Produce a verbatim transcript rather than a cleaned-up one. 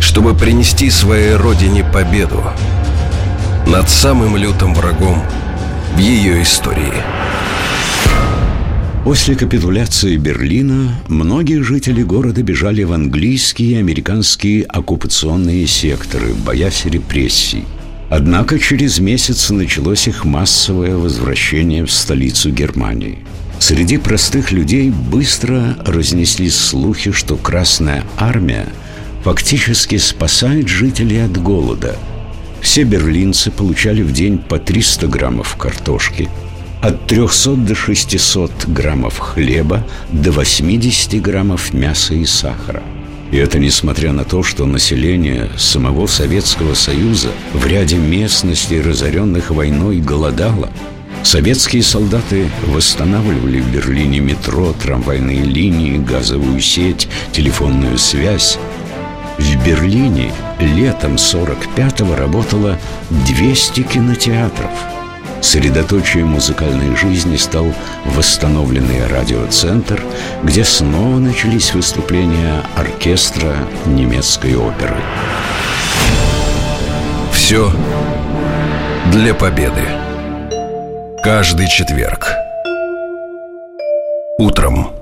чтобы принести своей родине победу над самым лютым врагом в ее истории. После капитуляции Берлина многие жители города бежали в английские и американские оккупационные секторы, боясь репрессий. Однако через месяц началось их массовое возвращение в столицу Германии. Среди простых людей быстро разнеслись слухи, что Красная Армия фактически спасает жителей от голода. Все берлинцы получали в день по триста граммов картошки, от трехсот до шестисот граммов хлеба до восьмидесяти граммов мяса и сахара. И это несмотря на то, что население самого Советского Союза в ряде местностей, разоренных войной, голодало. Советские солдаты восстанавливали в Берлине метро, трамвайные линии, газовую сеть, телефонную связь. В Берлине летом сорок пятого работало двести кинотеатров. Средоточием музыкальной жизни стал восстановленный радиоцентр, где снова начались выступления оркестра немецкой оперы. Все для победы. Каждый четверг. Утром.